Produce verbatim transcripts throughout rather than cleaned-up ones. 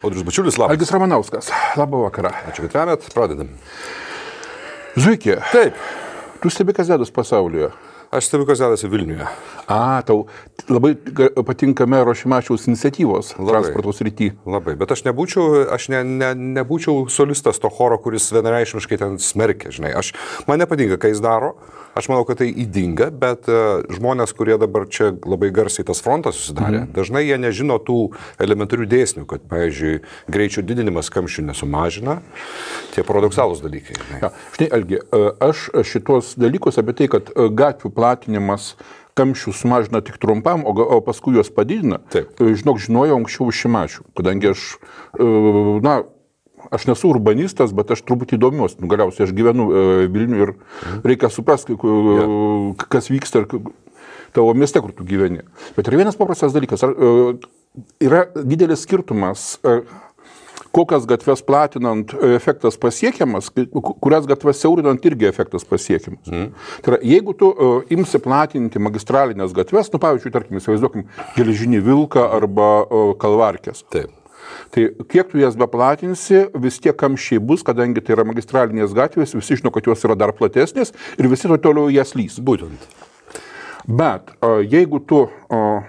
Audrius Bačiulis, labas. Agis Ramanaluskas, labą vakarą. Ačiū, kad remet, pradedam. Zuiki, taip. Tu stebi, kas dedas pasaulyje. Aš stebiu, kas dedasi Vilniuje. A, tau labai patinka Mero Šimašiaus iniciatyvos transporto srity. Labai, bet aš nebūčiau, aš ne, ne, nebūčiau solistas to choro, kuris vienareišmiškai ten smerkia, žinai. Aš, man nepatinka, ką jis daro, aš manau, kad tai įdinga, bet uh, žmonės, kurie dabar čia labai garsiai tas frontas susidarė, mm. dažnai jie nežino tų elementarių dėsnių, kad, pavyzdžiui, greičio didinimas kamščių nesumažina, tie paradoksalūs dalykai. Ja, štai, Algi, aš šitos dalykus apie tai, kad gatvių platinimas kamščių sumažina tik trumpam, o, o paskui juos padidina, taip. Žinok, žinojau anksčiau Šimašių, kadangi aš, na, aš nesu urbanistas, bet aš turbūt įdomios, nu, galiausiai aš gyvenu Vilniuje ir reikia suprasti, kas vyksta tavo mieste, kur tu gyveni. Bet yra vienas paprastas dalykas, yra didelis skirtumas, kokias gatves platinant efektas pasiekiamas, kurias gatves siaurinant irgi efektas pasiekiamas. Mm. Tai yra, jeigu tu uh, imsi platinti magistralinės gatves, nu, pavyzdžiui, tarkim, įsivaizduokim, Geležinį Vilką arba uh, Kalvarkės. Taip. Tai kiek tu jas beplatinsi, vis tiek kamščiai bus, kadangi tai yra magistralinės gatvės, visi žino, kad jos yra dar platesnės ir visi to toliau jas lys. Būtent. Bet uh, jeigu tu... Uh,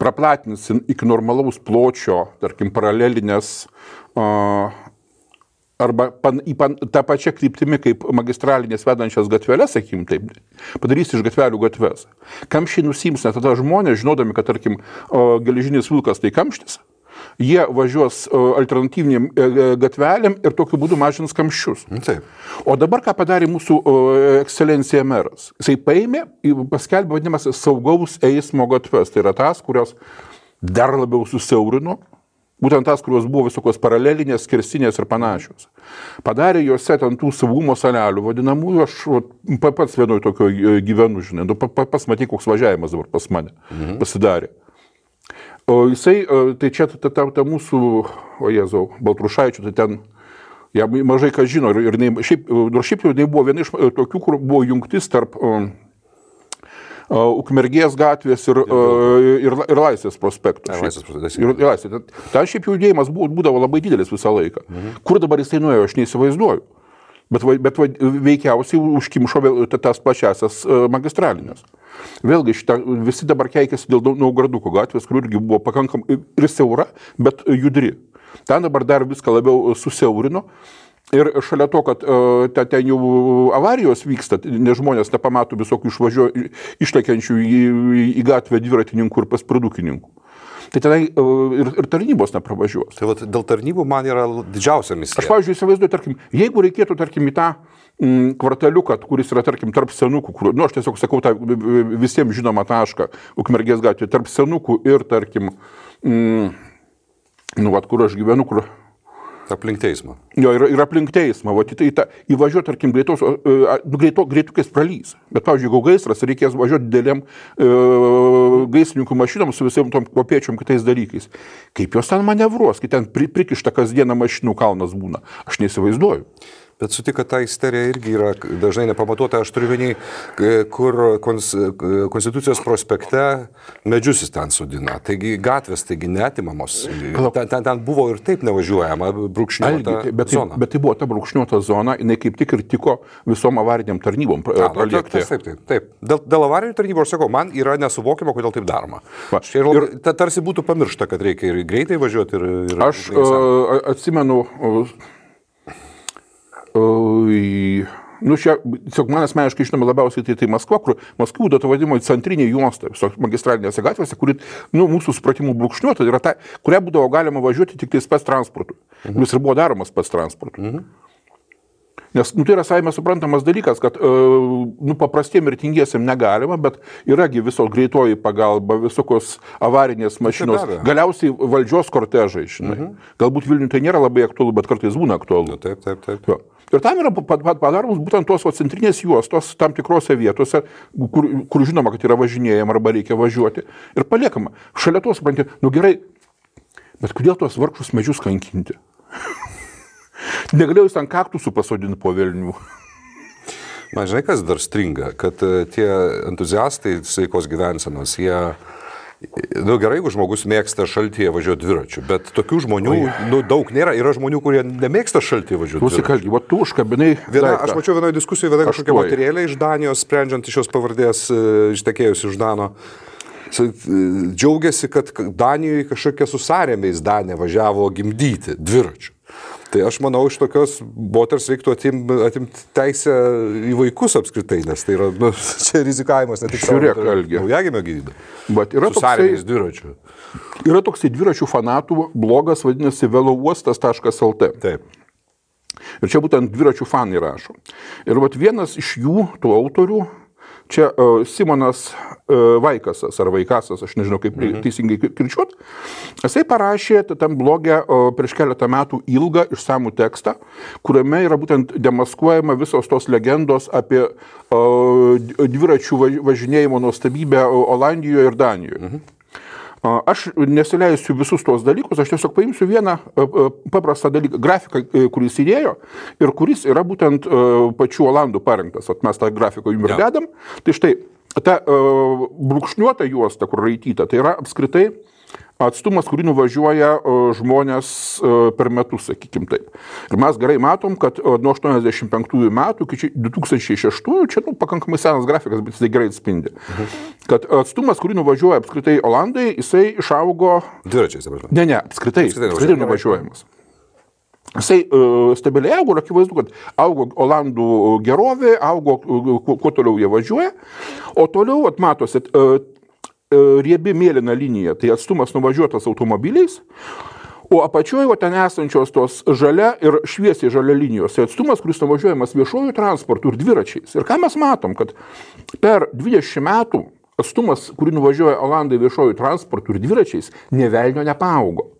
praplatinsim iki normalaus pločio, tarkim, paralelinės, arba pan, pan, tą pačią kryptimį kaip magistralinės vedančias gatveles, sakykim, taip, padarys iš gatvelių gatves. Kamščiai nusims, nes tada žmonės, žinodami, kad, tarkim, Geležinis Vilkas tai kamštis, jie važiuos alternatyviniam gatvelėm ir tokiu būdu mažins kamščius. Taip. O dabar ką padarė mūsų ekscelencija meras? Jisai paėmė, paskelbė vadinamas saugaus eismo gatves. Tai yra tas, kurios dar labiau susiaurino, būtent tas, kurios buvo visokios paralelinės, skersinės ir panašios. Padarė juose ten tų saugumo salelių vadinamųjų, aš pats vienoj tokio gyvenu, žinai, nu, pasmatyk, koks važiavimas dabar pas mane mhm. pasidarė. O jisai, tai čia ta, ta, ta mūsų, o Jėzau, Baltrušaičių, tai ten, ja, mažai kas žino, ir, ir nei, šiaip, nors šiaip jau tai buvo viena iš tokių, kur buvo jungtis tarp uh, Ukmergės gatvės ir, uh, ir, ir Laisvės prospektų. Ir Laisvės prospektų. Ten šiaip judėjimas būdavo labai didelis visą laiką. Mhm. Kur dabar jisai nuėjo, aš neįsivaizduoju. Bet, bet veikiausiai užkimšo tas plačiasias magistralinės. Vėlgi, šitą, visi dabar keikėsi dėl Naugraduko gatvės, kur irgi buvo pakankamai ir siaura, bet judri. Ten dabar dar viską labiau susiaurino. Ir šalia to, kad ten, ten jau avarijos vyksta, nes žmonės nepamato visokių išvažio, išlekiančių į, į gatvę dviratininkų ir paspridukininkų. Tai tenai ir, ir tarnybos nepravažiuos. Tai vat, dėl tarnybų man yra didžiausia misija. Aš, pavyzdžiui, įsivaizduoju, tarkim, jeigu reikėtų, tarkim, į tą m, kvartaliuką, kuris yra, tarkim, tarp senukų, kur, nu, aš tiesiog sakau tą visiems žinomą tašką, Ukmergės gatvė, tarp senukų ir, tarkim, m, nu, vat, kur aš gyvenu, kur... Aplink teismą. Jo, ir, ir aplink teismą. Vat, į tą, įvažiuot, tarkim, greitos, greito, greitukės pralys. Bet, pavyzdžiui, jeigu gaisras, reikės važiuoti dideliam e, gaisrininkų mašinom su visiem tom kopiečiom kitais dalykais. Kaip jos ten manevruos, kai ten pri, prikišta kasdieną mašinų kalnas būna. Aš neįsivaizduoju. Bet sutik, kad ta isterija irgi yra dažnai nepamatuota. Aš turiu vienį, kur kons, Konstitucijos prospekte medžius jis ten sudina. Taigi gatvės, taigi netimamos. Ten, ten, ten buvo ir taip nevažiuojama brūkšniuota Algi, bet, zona. Bet tai buvo ta brūkšniuota zona, jinai kaip tik ir tiko visom avariniam tarnybom praliekti. Taip, taip, taip. Dėl, dėl avarinių tarnybų, aš sakau, man yra nesuvokimo, kodėl taip daroma. Va, ir, ir ta, tarsi būtų pamiršta, kad reikia ir greitai važiuoti. Ir, ir, aš ir atsimenu... Ui, nu čia, tiesiog man asmeniškai žinoma labiausiai tai, tai Maskva, kur Maskva būdavo vadinimo centrinė juosta magistralinėse gatvėse, kuri, nu, mūsų supratimų brūkšniuota, yra ta, kurią būdavo galima važiuoti tik tais pats transportu. Mhm. Vis ir buvo daromas pats transportu. Mhm. Nes, nu, tai yra savime suprantamas dalykas, kad, nu, paprastiem ir tingiesiam negalima, bet yragi viso greitoji pagalba, visokos avarinės mašinos, galiausiai valdžios kortežai, žinai. Mhm. Galbūt Vilniuje tai nėra labai aktualu, bet kartais būna aktualu. Nu, taip, taip, taip. Jo. Ir tam yra padaromas būtent tos o, centrinės juostos tam tikrose vietose, kur, kur žinoma, kad yra važinėjama arba reikia važiuoti. Ir paliekama. Šalia to, supranti, nu gerai, bet kodėl tuos vargšus medžius kankinti? Negalėjau jis ten kaktusų pasodinti po Vilnių. Man žinai, kas dar stringa, kad tie entuziastai sveikos gyvensenos, jie Nu gerai, jeigu žmogus mėgsta šaltyje važiuoti dviračiu, bet tokių žmonių nu, daug nėra. Yra žmonių, kurie nemėgsta šaltyje važiuoti dviračiu. Nusikalgi, va tu užkabinai daiktą. Aš mačiau vienoje diskusijoje viena kažkokia moterėlė iš Danijos, sprendžiant iš jos pavardės, ištekėjus iš Dano. Džiaugiasi, kad Danijoje kažkokia susarėmiais Danė važiavo gimdyti dviračiu. Tai aš manau, iš tokios moters reiktų atimti atim teisę į vaikus apskritai, nes tai yra nu, čia rizikavimas ne tik savo naujagimio gyvybę. Susarėmiais dviračiu. Yra toksai dviračių fanatų blogas, vadinasi VeloUostas taškas el t. Taip. Ir čia būtent dviračių fanai rašo. Ir vat vienas iš jų, tų autorių, čia uh, Simonas uh, Vaikasas, ar Vaikasas, aš nežinau, kaip mhm. teisingai kirčiuot, jisai parašė tam blogę uh, prieš keletą metų ilgą išsamų tekstą, kuriame yra būtent demaskuojama visos tos legendos apie uh, dviračių važinėjimo nuostabybę Olandijoje ir Danijoje. Mhm. Uh, aš nesileisiu visus tos dalykus, aš tiesiog paimsiu vieną uh, paprastą dalyką, grafiką, uh, kuris įdėjo ir kuris yra būtent uh, pačių Olandų parengtas. At mes tą grafiką jums ir dedam. Tai štai, ta uh, brūkšniuota juosta, kur raityta, tai yra apskritai atstumas, kurį nuvažiuoja uh, žmonės uh, per metus, sakykim taip. Ir mes gerai matom, kad uh, nuo aštuoniasdešimt penktųjų metų iki du tūkstančiai šeštųjų, čia nu, pakankamai senas grafikas, bet jis tai gerai atspindi. Mhm. Kad atstumas, kurį nuvažiuoja apskritai Olandai, jisai išaugo... Dviračiais nuvažiuoja. Ne, ne, apskritai, apskritai, apskritai nuvažiuojamas. Jisai uh, stabiliai augo, ir akivaizdu, kad augo Olandų gerovė, augo, kuo, kuo toliau jie važiuoja. O toliau, at matosi, uh, riebi mėlyna linija, tai atstumas nuvažiuotas automobiliais, o apačioje ten esančios tos žalia ir šviesiai žalia linijos, tai atstumas, kuris nuvažiuojamas viešuoju transportu ir dviračiais. Ir ką mes matom, kad per dvidešimt metų atstumas, kurį nuvažiuoja Olandai viešuoju transportu ir dviračiais, nevelnio nepaaugo.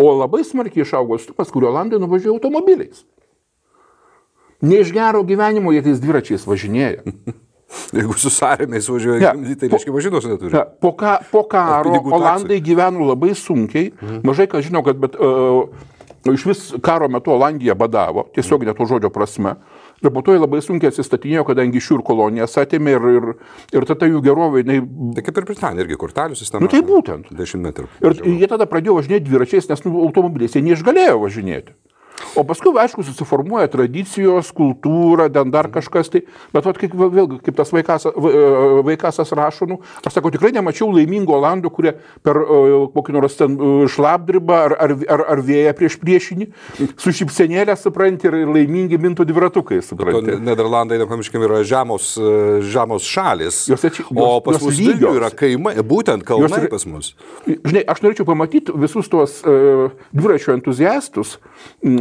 O labai smarkiai išaugo atstumas, kurį Olandai nuvažiuoja automobiliais. Ne iš gero gyvenimo jie tais dviračiais važinėja. Jeigu susarėmiais važiuoja gimdyti, tai reiškia važinos neturi. Ne, po, ka, po karo Olandai gyveno labai sunkiai, mhm. mažai ką žinau, kad bet, uh, iš vis karo metu Olandija badavo, tiesiog ne to žodžio prasme. Ir po to jie labai sunkiai atsistatinėjo, kadangi šių ir kolonijas atėmė ir, ir, ir tada jų gerovė... Nei... Tai kaip ir Britanija, irgi kortelių sistema. Nu tai būtent. dešimt metrų. Ir jie tada pradėjo važinėti dviračiais, nes nu, automobiliais jie neišgalėjo važinėti. O paskui, aišku, susiformuoja tradicijos, kultūra, den dar kažkas, tai, bet vat, kaip, vėlgi, kaip tas vaikasas, vaikasas rašo, nu, aš sakau, tikrai nemačiau laimingų Olandų, kurie per uh, kokį nors ten uh, šlapdribą ar, ar, ar, ar vėją prieš priešinį, su šipsenėlė supranti ir laimingi mintų dviratukai supranti. Nederlandai, nepamirškime, yra žemos, žemos šalis, jos, jos, o pas mus lygių yra kaimai, būtent kalnai pas mus. Žinai, aš norėčiau pamatyti visus tuos uh, dviračio entuziastus,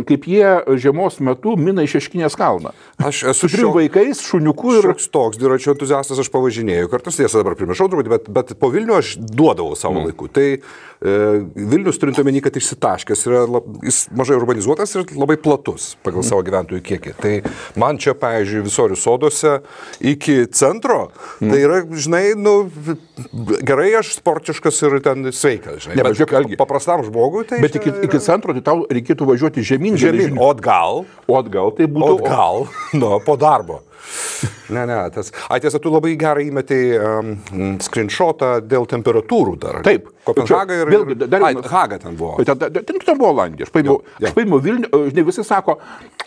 kaip jie žiemos metu mina iš Šeškinės kalną. Aš esu trim šiok... vaikais, šuniuku ir... Šioks toks dviračio entuziastas, aš pavažinėjau kartus, tiesa dabar primiršau truputį, bet, bet po Vilnių aš duodavau savo mm. laiku. Tai e, Vilnius turint omeny, kad išsitaškęs, yra lab... jis mažai urbanizuotas ir labai platus pagal savo gyventojų kiekį. Tai man čia, pavyzdžiui, Visorių sodose iki centro, mm. tai yra, žinai, nu, gerai aš sportiškas ir ten sveikas, žinai. Ne, bet, bet žiūrėk, paprastam žmogui tai... Bet iki, yra... iki centro tai tau reikėtų važiuoti žemyn. Žemyn, o atgal. O atgal, tai būtų... O atgal, nu, po darbo. Ne, ne, tas... A, tiesa, tu labai gerai įmetei um, screenshotą dėl temperatūrų dar. Taip. Kopenhaga ir... Vėlgi, dar... Ai, Haga ten buvo. Ten, ten, ten buvo Olandija. Aš paėmiau, paėmiau Vilnių, žinai, visi sako,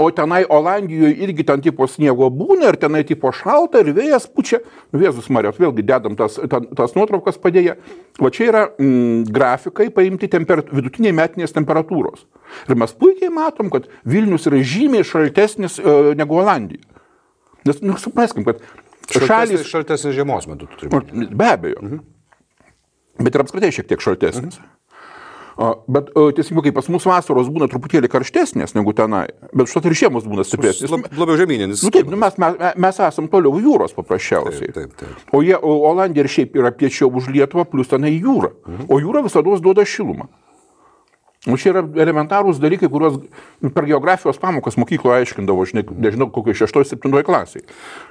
o tenai Olandijoje irgi ten tipo sniego būna, ir tenai tipo šalta, ir vėjas pučia. Vėzus Marijos, vėlgi dedam tas, ten, tas nuotraukas padėję. Va čia yra m, grafikai paimti temper... vidutiniai metinės temperatūros. Ir mes puikiai matom, kad Vilnius yra žymiai šaltesnis e, negu Olandija. Nes, nu, supraskim, kad šaltesnis, šalis... Šaltesnis žiemos metu tu turi. Be abejo. Mhm. Bet ir apskritai šiek tiek šaltesnis. Mhm. O, bet tiesiog, kai pas mus vasaros būna truputėlį karštesnės negu tenai, bet štai ir žiemos būna stipresnis. Lab, labiau žemyninis. Nu, taip, nu, mes, mes, mes esam toliau jūros paprasčiausiai. Taip, taip, taip. O jie, Olandija ir šiaip yra piečiau už Lietuvą, plus tenai jūra. Mhm. O jūra visada duoda šilumą. Čia yra elementarūs dalykai, kuriuos per geografijos pamokas mokykloje aiškindavo, aš ne, nežinau, kokioje šeštoje septintoje klasiai.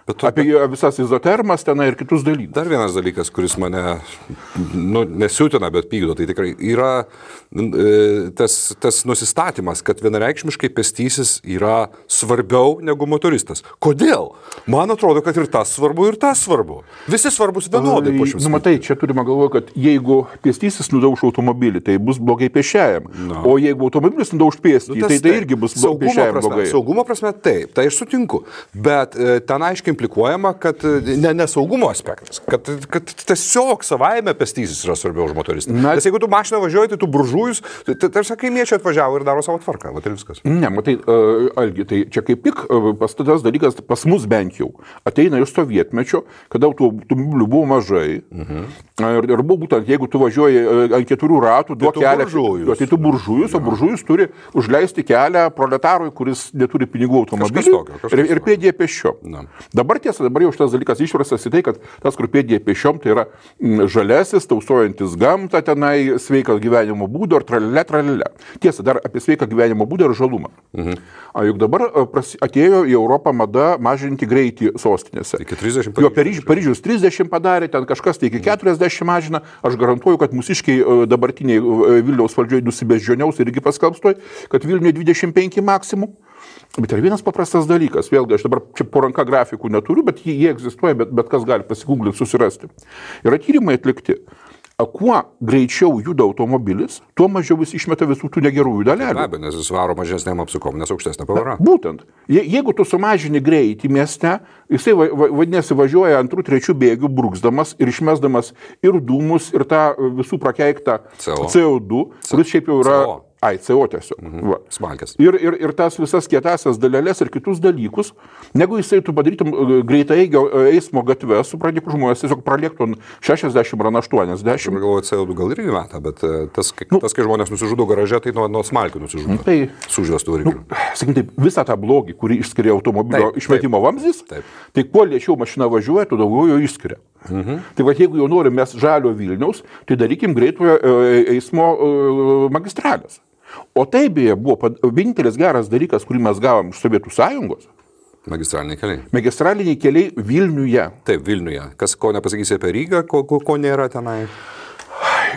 Bet to, apie bet... visas izotermas tenai ir kitus dalykus. Dar vienas dalykas, kuris mane nu, nesiutina, bet pykdo, tai tikrai yra e, tas, tas nusistatymas, kad vienareikšmiškai pėstysis yra svarbiau negu motoristas. Kodėl? Man atrodo, kad ir tas svarbu, ir tas svarbu. Visi svarbus vienodai po šimtas. Nu, matai, čia turime galvoje, kad jeigu pėstysis nudauš automobilį, tai bus blogai pėsčiajam. No. O jeigu automobilis nudauš pėstį, nu, tai tai irgi bus pėsčiajam blogai. Saugumo prasme taip, tai aš sutinku, bet ten aiškiai implikuojama, kad ne, ne saugumo aspektas, kad, kad tiesiog savaime pėstysis yra svarbiau už motoristą. Nes jeigu tu mašiną važiuoji, tai tu buržujus, tai tai, tai kaimiečiai atvažiavo ir daro savo tvarką, vat ir viskas. Ne, matai, Algi, tai čia kaip tik pastatas dalykas pas mus bent jau ateina iš sovietmečio, kada automobilių buvo mažai. Mhm. Ir, ir buvo būtent, jeigu tu važiuoji ant keturių ratų, duok kelią, tai tu buržujus, ja. O buržujus turi užleisti kelią proletarui, kuris neturi pinigų automobilį ir, ir pėdėje pėsčiom. Dabar tiesa, dabar jau šitas dalykas išprastas į tai, kad tas, kur pėdėje pėsčiom, tai yra žalesis, tausojantis gamtą tenai, sveikas gyvenimo būdo ir tralelė, tralelė. Tiesa, dar apie sveiką gyvenimo būdą ir žalumą. Mhm. A, juk dabar pras, atėjo į Europą mada mažinti greitį sostinėse. Iki trisdešimt. Jo, Paryžius trisdešimt padarė, ten kažkas tai iki keturiasdešimt mažina. Aš garantuoju, kad mūsiškiai dabartiniai Vilniaus valdžioj beždžioniaus irgi paskelbstoj, kad Vilniuje dvidešimt penki maksimum. Bet yra vienas paprastas dalykas. Vėlgi, aš dabar čia po ranka grafikų neturiu, bet jie, jie egzistuoja, bet, bet kas gali pasigūglinti, susirasti. Yra tyrimai atlikti. Kuo greičiau juda automobilis, tuo mažiau jis išmeta visų tų negerųjų dalelių. Be, nes jis varo mažesnėm apsukom, nes aukštesnė pavara. Bet būtent. Je, jeigu tu sumažini greitį mieste, jisai va, va, vadinasi važiuoja antrų, trečių bėgių bruksdamas ir išmesdamas ir dūmus, ir tą visų prakeiktą C O du, kuris šiaip jau yra... C O. Ai, C O tiesiog. Mhm. Smalkės. Ir, ir, ir tas visas kietasias daleles ir kitus dalykus, negu jisai tu padarytum greitai eismo gatve, supranti, kur žmonės tiesiog praliektų šešiasdešimt ar aštuoniasdešimt. Galvoju, C O du gal irgi metą, bet tas, nu, tas, kai žmonės nusižudo garaže, tai nuo, nuo smalkių nusižudo. Tai, sužvestų variklių. Nu, sakim taip, visą tą blogį, kurį išskiria automobilio taip, išmetimo taip, vamzdys, taip. Tai kuo lėčiau mašina važiuoja, tu daugiau jo išskiria. Mhm. Tai va, jeigu jau norim mes žalio Vilniaus, tai darykim greitojo eismo magistralės. O tai beje buvo vienintelis geras dalykas, kurį mes gavom iš Sovietų sąjungos. Magistraliniai keliai. Magistraliniai keliai Vilniuje. Taip, Vilniuje. Kas ko nepasakysi apie Rygą, ko, ko, ko nėra tenai?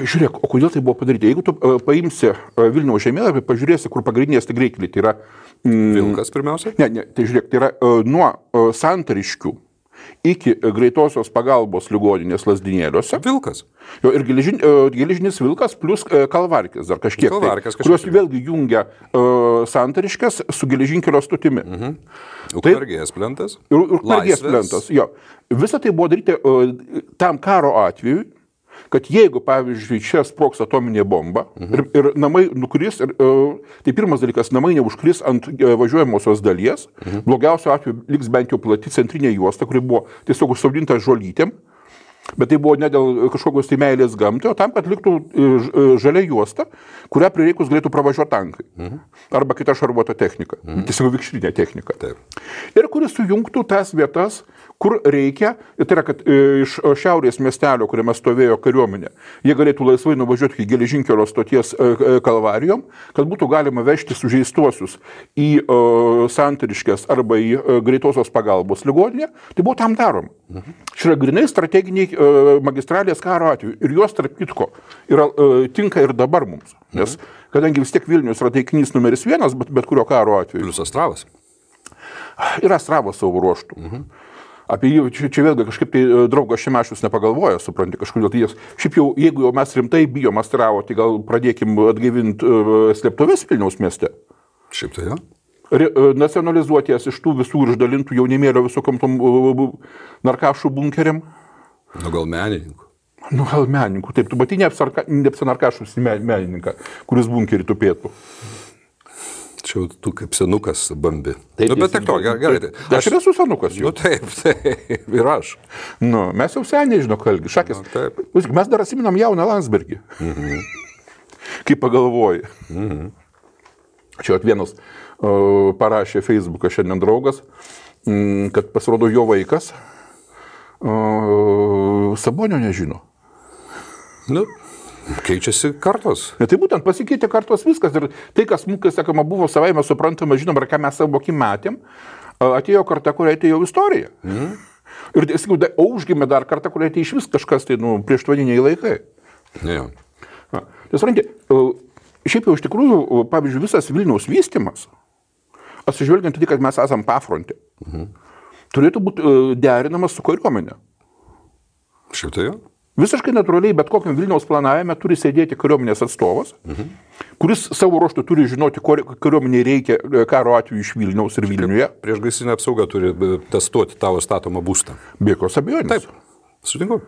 Žiūrėk, o kodėl tai buvo padaryti? Jeigu tu paimsi Vilniaus žemėlapį, pažiūrėsi, kur pagrindinės tai greitkeliai, tai yra... Mm, Vilkas pirmiausia? Ne, ne, tai žiūrėk, tai yra nuo Santariškių iki greitosios pagalbos ligoninės Lazdinėriuose. Vilkas. Jo, ir geležin, Geležinis Vilkas plus Kalvarkės dar kažkiek. Kalvarkės tai, kažkiek. Kurios vėlgi jungia uh, Santariškės su geležinkelio stotimi. Mhm. Ukmergės plentas. Ir Ukmergės plentas, jo. Visa tai buvo daryti uh, tam karo atveju, kad jeigu, pavyzdžiui, čia sproks atominė bomba mhm. ir, ir namai nukris, ir, tai pirmas dalykas, namai neužkris ant važiuojamosios dalies, mhm. blogiausio atveju liks bent jau plati centrinė juosta, kuri buvo tiesiog užsaudinta žolytėm, bet tai buvo ne dėl kažkokios tai meilės gamtai, o tam, kad liktų žalia juosta, kurią prireikus galėtų pravažiuoti tankai. Mhm. Arba kita šarvuota technika, mhm. tiesiog vikšrinė technika. Taip. Ir kuris sujungtų tas vietas, kur reikia, tai yra, kad iš šiaurės miestelio, kuriame stovėjo kariuomenė, jie galėtų laisvai nuvažiuoti iki geležinkelio stoties Kalvarijom, kad būtų galima vežti sužeistuosius į Santariškes arba į greitosios pagalbos ligoninę, tai buvo tam daroma. Mhm. Šia yra grinai strateginiai magistralės karo atveju ir jos tarp kitko yra, tinka ir dabar mums, nes kadangi vis tiek Vilnius yra taikinys numeris vienas, bet, bet kurio karo atveju. Plius Astravas. Yra Astravas savo ruoštų. Mhm. Apie jį čia, čia vėlgi kažkaip tai draugas Šimašius nepagalvoja, supranti, kažkodėl tai jas. Šiaip jau, jeigu jau mes rimtai bijom Astravo, tai gal pradėkim atgaivinti uh, slėptuvės Vilniaus mieste. Šiaip tai, ja. Re, uh, nacionalizuoti jas iš tų visų išdalintų jaunimėlio visokom tom uh, narkašų bunkeriam. Nu gal menininkų. Nu gal menininkų, taip, tu matai neapsinarkašus menininką, kuris bunkerį tupėtų. Čia tu kaip senukas bambi. Taip, nu, bet tik to, gerai. Tai. Aš, aš ir esu senukas jau. Nu, taip, taip, ir aš. Nu, mes jau seniai, žinok, Algi, šakės. Nu, mes dar asiminam jauną Landsbergį. Mhm. Kaip pagalvoji. Mhm. Čia vienas uh, parašė Facebook'ą šiandien draugas, m, kad pasirodo jo vaikas uh, Sabonio nežino. Nu, Keičiasi kartos. Bet tai būtent pasikeitė kartos viskas. Ir tai, kas mums, sakoma, buvo savaime suprantama, žinom, ar ką mes savo akim matėm, atėjo karta, kuriai atėjo istorija. Mm. Ir o užgimė dar kartą, kuriai atėjo iš vis kažkas, tai nu, prieštvaniniai laikai. Yeah. Tai svarinti, šiaip jau iš tikrųjų, pavyzdžiui, visas Vilniaus vystymas, atsižvelgiant tai, kad mes esam pafronte, mm. turėtų būti derinamas su kariuomenė. Šiaip tai jau? Visiškai natūraliai, bet kokiam Vilniaus planavime turi sėdėti kariuomenės atstovas, mhm. kuris savo ruoštų turi žinoti, ko kariuomeniai reikia karo atveju iš Vilniaus ir Vilniuje. Prieš gaisrinę apsaugą turi testuoti tavo statomą būstą. Be jokios abejonės. Taip, sutinku.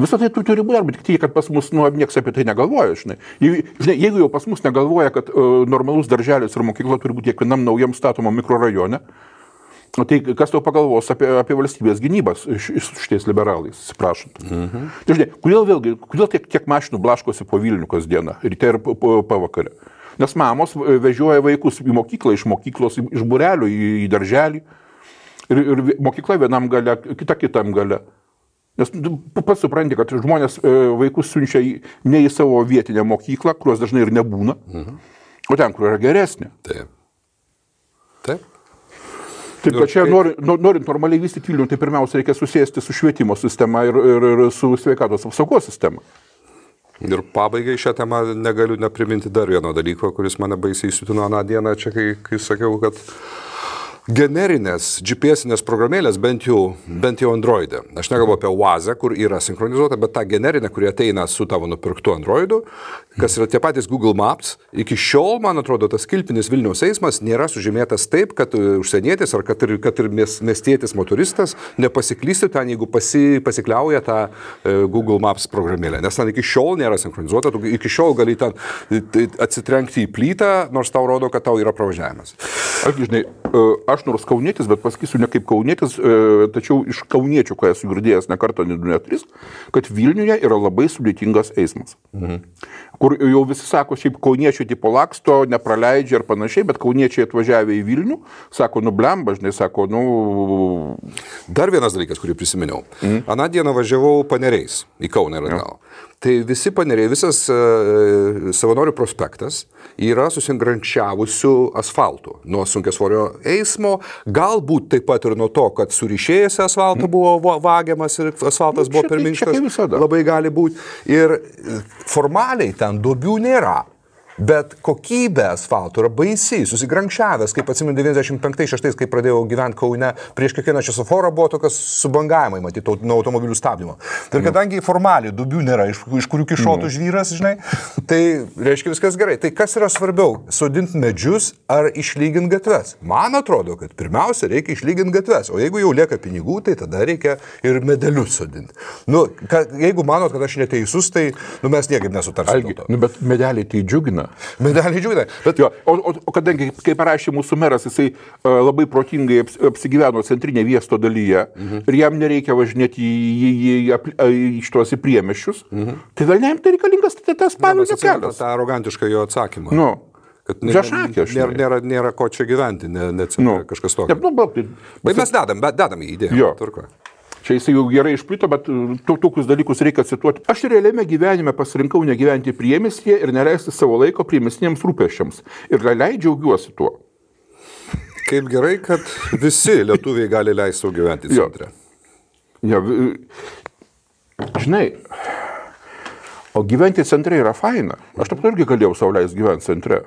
Visą tai tu turi būti, arba tik tiek, kad pas mus nu, niekas apie tai negalvoja. Žinai. Jei, žinai, jeigu jau pas mus negalvoja, kad uh, normalus darželis ir mokykla turi būti kiekvienam naujam statomam mikrorajone, tai kas tau pagalvos apie, apie valstybės gynybas su šitais liberalais, atsiprašant. Mhm. Tai žinai, kodėl vėlgi, kodėl tiek, tiek mašinų blaškosi po Vilnių kasdieną, ryte ir pavakarę? Nes mamos vežioja vaikus į mokyklą, iš mokyklos, iš būrelio į, į darželį. Ir, ir mokykla vienam gale, kita kitam gale. Nes pats supranti, kad žmonės vaikus siunčia ne į savo vietinę mokyklą, kurios dažnai ir nebūna, mhm. o ten, kur yra geresnė. Taip. Taip. Taip, kad čia norint, norint normaliai vystyti Vilnių, tai pirmiausia reikia susėsti su švietimo sistema ir, ir, ir su sveikatos apsaugos sistema. Ir pabaigai šią temą negaliu nepriminti dar vieno dalyko, kuris mane baisiai įsiutino aną dieną, čia kai, kai sakiau, kad generinės dži pi esinės programėlės, bent jau, bent jau Android'e. Aš nekalbu apie Oazę, kur yra sinchronizuota, bet ta generinė, kuri ateina su tavo nupirktu Android'u, kas yra tie patys Google Maps, iki šiol, man atrodo, tas kilpinis Vilniaus eismas nėra sužymėtas taip, kad užsienietis ar kad ir, kad ir miestietis motoristas nepasiklystų ten, jeigu pasi, pasikliauja tą Google Maps programėlę. Nes ten iki šiol nėra sinchronizuota, tu iki šiol gali ten atsitrenkti į plytą, nors tau rodo, kad tau yra pravažiavimas. Aš, žinai, aš nors kaunietis, bet pasakysiu ne kaip kaunietis, tačiau iš kauniečių, ką esu girdėjęs ne kartą, ne du, ne tris, kad Vilniuje yra labai sudėtingas eismas. Mhm. Kur jau visi sako, šiaip kauniečiai tipo laksto, nepraleidžia ir panašiai, bet kauniečiai atvažiavę į Vilnių, sako, nu blemba, žinai, sako, nu... Dar vienas dalykas, kurį prisiminiau. Mm. Aną dieną važiavau Paneriais į Kauną ir atgal. Ja. Tai visi Paneriai, visas e, savanorių prospektas yra susingrančiavusių asfaltų nuo sunkiasvorio eismo, galbūt taip pat ir nuo to, kad surišėjęs asfaltą buvo vagiamas ir asfaltas nu, buvo per minkštas, labai gali būti. Ir formaliai ten duobių nėra. Bet kokybė asfalto yra baisiai, susigrankščiavęs, kaip atsimenu devyniasdešimt penktais šeštais, kai pradėjau gyventi Kaune, prieš kiekvieną šviesoforą buvo tokias subangavimai, matyt, nuo automobilių stabdymo. Ir kadangi formaliai dubių nėra, iš, iš kurių kišotų žvyras, žinai, tai reiškia viskas gerai. Tai kas yra svarbiau, sodinti medžius ar išlyginti gatves? Man atrodo, kad pirmiausia reikia išlyginti gatves, o jeigu jau lieka pinigų, tai tada reikia ir medelius sodinti. Nu, ka, jeigu manot, kad aš neteisus, tai nu, mes niekaip nesutarsime dėl to. Nu, bet medeliai tai džiugina. Medaliai džiūrė. Bet... Jo, o, o, o kadangi, kaip parašė mūsų meras, jisai uh, labai protingai aps, apsigyveno centrinė viesto dalyje mhm. ir jam nereikia važinėti iš tuos į priemiščius, mhm. tai vėl jam tai reikalingas tai tas pavyzdžio kelias. Ta arogantiška jo atsakymą. Nu. Kad nėra, Žešakė, nėra, nėra, nėra ko čia gyventi, ne, neatsipra, nu. Kažkas tokio. Nu, bet, bet mes dadam, bet dadam į idėją. Čia jis jau gerai išplito, bet tokius dalykus reikia cituoti. Aš realiame gyvenime pasirinkau negyventi priemiestyje ir neleisti savo laiko priemiestiniams rūpesčiams. Ir realiai džiaugiuosi tuo. Kaip gerai, kad visi lietuviai gali leisti savo gyventi centre. Jo. Jo. Žinai, o gyventi centre yra faina. Aš taip irgi galėjau savo leisti gyventi centre.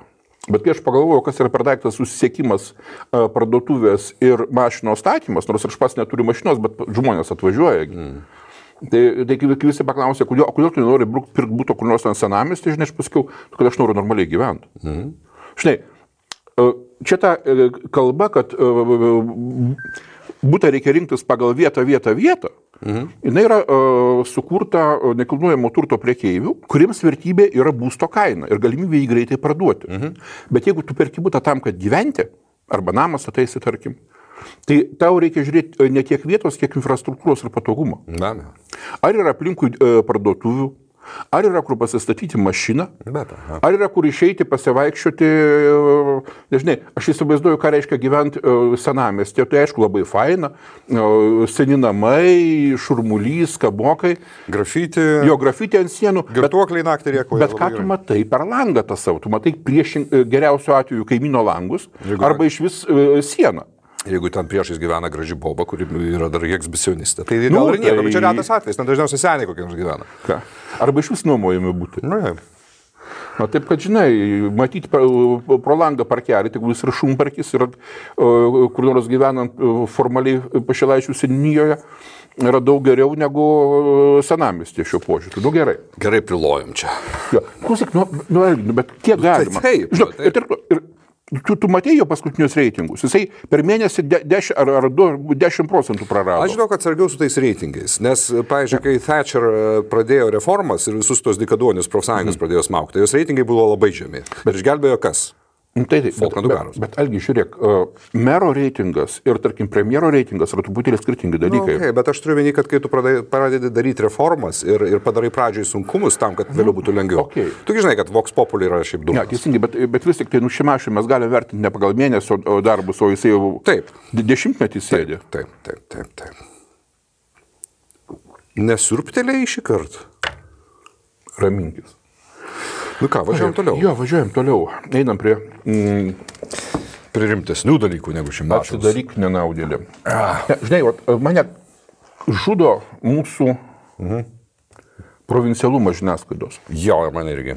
Bet kai aš pagalvojau, kas yra per daiktas susisiekimas, parduotuvės ir mašino statymas, nors aš pas neturiu mašinos, bet žmonės atvažiuoja. Mm. Tai, tai kai visi paklausė, kodėl, kodėl tu nenori pirkti būto kur nors senamiestį, tai žinai, aš pasakiau, kad aš noriu normaliai gyventi. Mm. Žinai, čia ta kalba, kad būtą reikia rinktis pagal vietą, vietą, vietą, mm. jinai yra sukurta nekilnojamo turto prekeivių, kuriems vertybė yra būsto kaina ir galimybė jį greitai parduoti. Mhm. Bet jeigu tu perki butą tam, kad gyventi, arba namas ataisi, tarkim, tai tau reikia žiūrėti ne tiek vietos, kiek infrastruktūros ir patogumo. Ar yra aplinkui parduotuvių, Ar yra kur pasistatyti mašiną, Bet, ar yra kur išeiti, pasivaikščioti, nežinai, aš įsivaizduoju, ką reiškia gyventi senamiestyje, tai aišku labai faina, seni namai, šurmulys, kabokai, grafiti, jo grafiti ant sienų, girtuokliai naktį rėkoja. Bet ką tu matai per langą tą savo, tu matai priešin, geriausiu atveju kaimyno langus Jeigu arba iš vis sieną. Jeigu ten priešais gyvena graži boba, kuri yra dar eksbisionistė. Tai gal nu, ir nieko, tai... bet čia retas atvejs, ten dažniausiai seniai kokiams gyvena. Ką? Arba iš vis nuomojami būti. Na, Na, taip, kad žinai, matyti pro langą parkelį, tik jis ir šumparkis, ir kur nors gyvenant formaliai Pašilaičių seniūnijoje, yra daug geriau negu senamiestį šio požiūriu. Nu, gerai. Gerai prilojom čia. Jo. Klausyk, nu, nu, bet kiek galima? Taip, taip. Žinok, taip. Ir, ir, Tu, tu matei jo paskutinius reitingus, jisai per mėnesį dešimt procentų prarado. Aš žinau, kad sargiau su tais reitingais, nes, pavyzdžiui, kai Thatcher pradėjo reformas ir visus tos dikadonius profsąjungas mm. pradėjo smaukti, jos reitingai buvo labai žemi. Bet išgelbėjo kas? Tai, tai, bet, bet, bet Algi, žiūrėk, mero reitingas ir, tarkim, premjero reitingas yra truputėlį skirtingi dalykai. Nu, okay, bet aš turiu vieni, kad kai tu pradedi daryti reformas ir, ir padarai pradžiai sunkumus tam, kad vėliau būtų lengviau. Okay. Tu žinai, kad Vox Populi yra šiaip dumnas. Ne, teisingai, bet, bet vis tik tai Šimašių mes galime vertinti ne pagal mėnesio darbus, o jisai jau taip. Dešimtmetį sėdė. Taip, taip, taip, taip. Nesurptelėjai šį kartą? Raminkis. Nu ką, važiuojam toliau. Jo, važiuojam toliau. Einam prie, mm, prie rimtesnių dalykų negu šimtašus. Atsidaryk nenaudėlį. Ah. Ne, žinai, vat, mane žudo mūsų mhm. provincialumas žiniasklaidos. Jo, ir man irgi.